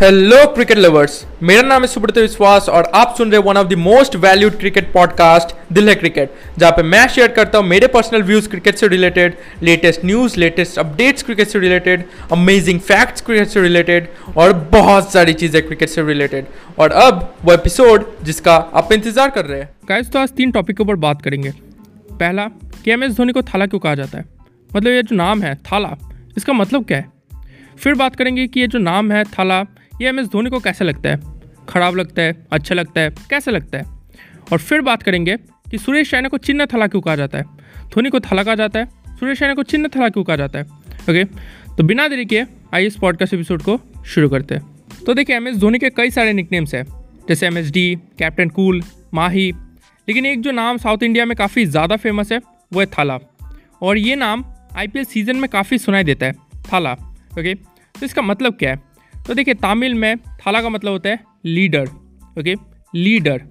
Hello cricket lovers, मेरा नाम है सुब्रत विश्वास और आप सुन रहे one of the most valued cricket podcast Dil Hai cricket, जहां पे मैं शेयर करता हूं मेरे पर्सनल व्यूज क्रिकेट से related, latest news, latest updates cricket से रिलेटेड, अमेजिंग फैक्ट्स क्रिकेट से रिलेटेड और बहुत सारी चीज़ें क्रिकेट से रिलेटेड। और अब वो एपिसोड जिसका आप इंतजार कर रहे हैं। गाइस, तो आज तीन टॉपिक के ऊपर बात करेंगे। पहला कि एम एस धोनी को थाला क्यों कहा जाता है, मतलब ये जो नाम है थाला, इसका मतलब क्या है। फिर बात करेंगे कि ये जो नाम है थाला, ये एम एस धोनी को कैसा लगता है, ख़राब लगता है, अच्छा लगता है, कैसा लगता है। और फिर बात करेंगे कि सुरेश रैना को चिन्ना थाला क्यों कहा जाता है, धोनी को थाला कहा जाता है, सुरेश रैना को चिन्ना थाला क्यों कहा जाता है। ओके, तो बिना देरी किए आइए इस पॉडकास्ट एपिसोड को शुरू करते हैं। तो देखिए, एम एस धोनी के कई सारे निकनेम्स हैं, जैसे MSD, कैप्टन कूल, माही, लेकिन एक जो नाम साउथ इंडिया में काफ़ी ज़्यादा फेमस है वो है थाला। और ये नाम IPL सीज़न में काफ़ी सुनाई देता है, थाला। ओके, तो इसका मतलब क्या है। तो देखिए, तमिल में थाला का मतलब होता है लीडर। Okay, leader.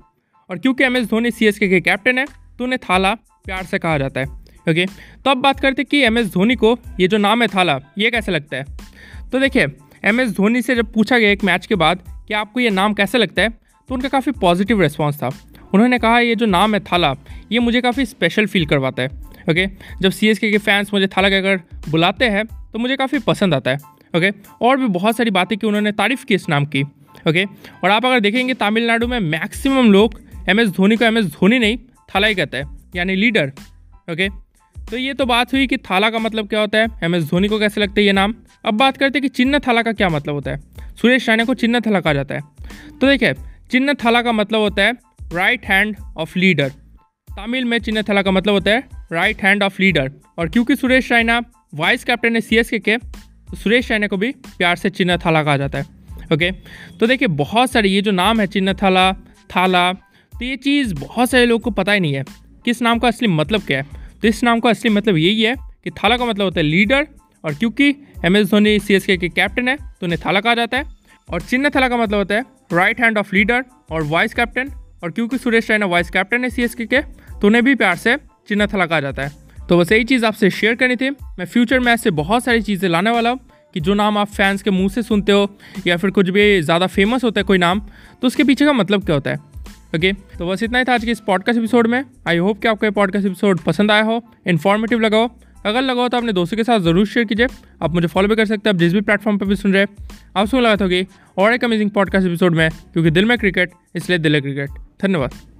और क्योंकि MS धोनी CSK के कैप्टन है तो उन्हें थाला प्यार से कहा जाता है। ओके, तो अब बात करते हैं कि MS धोनी को ये जो नाम है थाला, ये कैसे लगता है। तो देखिए, MS धोनी से जब पूछा गया एक मैच के बाद कि आपको ये नाम कैसे लगता है, तो उनका काफ़ी पॉजिटिव रिस्पॉन्स था। उन्होंने कहा, ये जो नाम है थाला, ये मुझे काफ़ी स्पेशल फील करवाता है। ओके, जब CSK के फैंस मुझे थाला कहकर बुलाते हैं तो मुझे काफ़ी पसंद आता है। ओके, और भी बहुत सारी बातें कि उन्होंने तारीफ़ की इस नाम की। ओके, और आप अगर देखेंगे तमिलनाडु में मैक्सिमम लोग MS धोनी को MS धोनी नहीं, थाला ही कहता है, यानी लीडर। ओके, तो ये तो बात हुई कि थाला का मतलब क्या होता है, MS धोनी को कैसे लगता है ये नाम। अब बात करते हैं कि चिन्ना थाला का क्या मतलब होता है। सुरेश रैना को चिन्ना थाला कहा जाता है। तो देखिए, चिन्ना थाला का मतलब होता है right hand of leader. Tamil में चिन्ना थाला का मतलब होता है राइट हैंड ऑफ लीडर। और क्योंकि सुरेश रैना वाइस कैप्टन है CSK के, तो सुरेश रैना को भी प्यार से चिन्ना थाला कहा जाता है। ओके, तो देखिए, बहुत सारे ये जो नाम है चिन्ना थाला, थाला, तो ये चीज़ बहुत सारे लोगों को पता ही नहीं है कि इस नाम का असली मतलब क्या है। तो इस नाम का असली मतलब यही है कि थाला का मतलब होता है लीडर। और क्योंकि MS धोनी CSK के कैप्टन है तो उन्हें थाला कहा जाता है। और चिन्ना थाला का मतलब होता है राइट हैंड ऑफ लीडर और वाइस कैप्टन। और क्योंकि सुरेश रैना वाइस कैप्टन है CSK के, तो उन्हें भी प्यार से चिन्ना थाला कहा जाता है। तो बस यही चीज़ आपसे शेयर करनी थी। मैं फ्यूचर में ऐसे बहुत सारी चीज़ें लाने वाला हूँ कि जो नाम आप फैंस के मुंह से सुनते हो या फिर कुछ भी ज़्यादा फेमस होता है कोई नाम, तो उसके पीछे का मतलब क्या होता है। ओके, तो बस इतना ही था आज के इस पॉडकास्ट एपिसोड में। आई होप कि आपको ये पॉडकास्ट एपिसोड पसंद आया हो, इन्फॉर्मेटिव लगा हो। अगर लगा हो तो अपने दोस्तों के साथ ज़रूर शेयर कीजिए। आप मुझे फॉलो भी कर सकते हैं, आप जिस भी प्लेटफॉर्म पर भी सुन रहे हैं। आप सुन लगा होगी और एक अमेजिंग पॉडकास्ट एपिसोड में, क्योंकि दिल में क्रिकेट इसलिए दिल है क्रिकेट। धन्यवाद।